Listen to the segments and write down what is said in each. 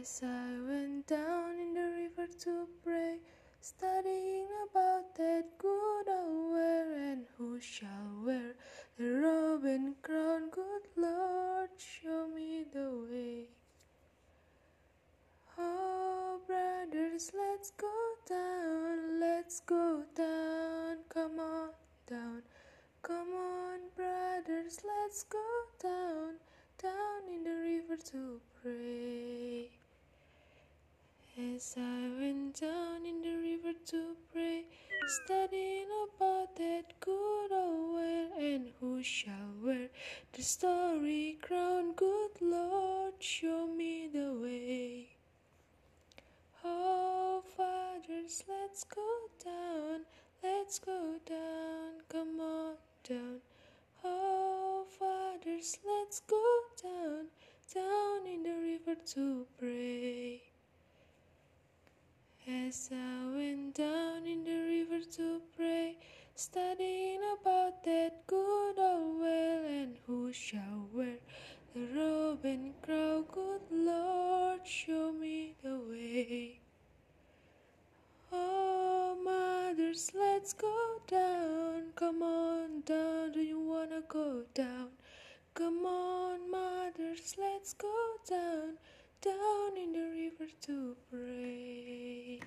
As I went down in the river to pray, studying about that good old wear, and who shall wear the robe and crown? Good Lord, show me the way. Oh, brothers, let's go down, come on down. Come on, brothers, let's go down, down in the river to pray. As I went down in the river to pray, studying about that good old well, and who shall wear the starry crown? Good Lord, show me the way. Oh, fathers, let's go down, come on down. Oh, fathers, let's go down, down in the river to pray. As I went down in the river to pray, studying about that good old well, and who shall wear the robe and crown? Good Lord, show me the way. Oh, mothers, let's go down, come on down, do you wanna go down? Come on, mothers, let's go down, down in the river to pray.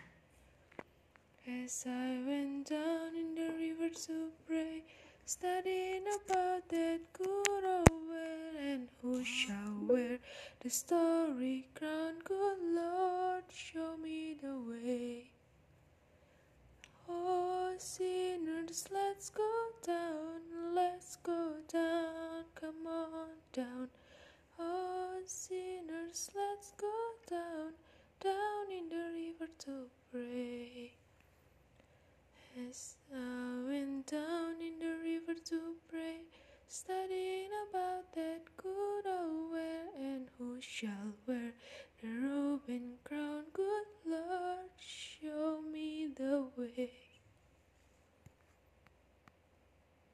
As I went down in the river to pray, studying about that good old well, and who shall wear the starry crown? Good Lord, show me the way. Oh, sinners, let's go down, come on down. Oh, sinners, let's go down, down in the river to pray. As I went down in the river to pray, studying about that good old well, and who shall wear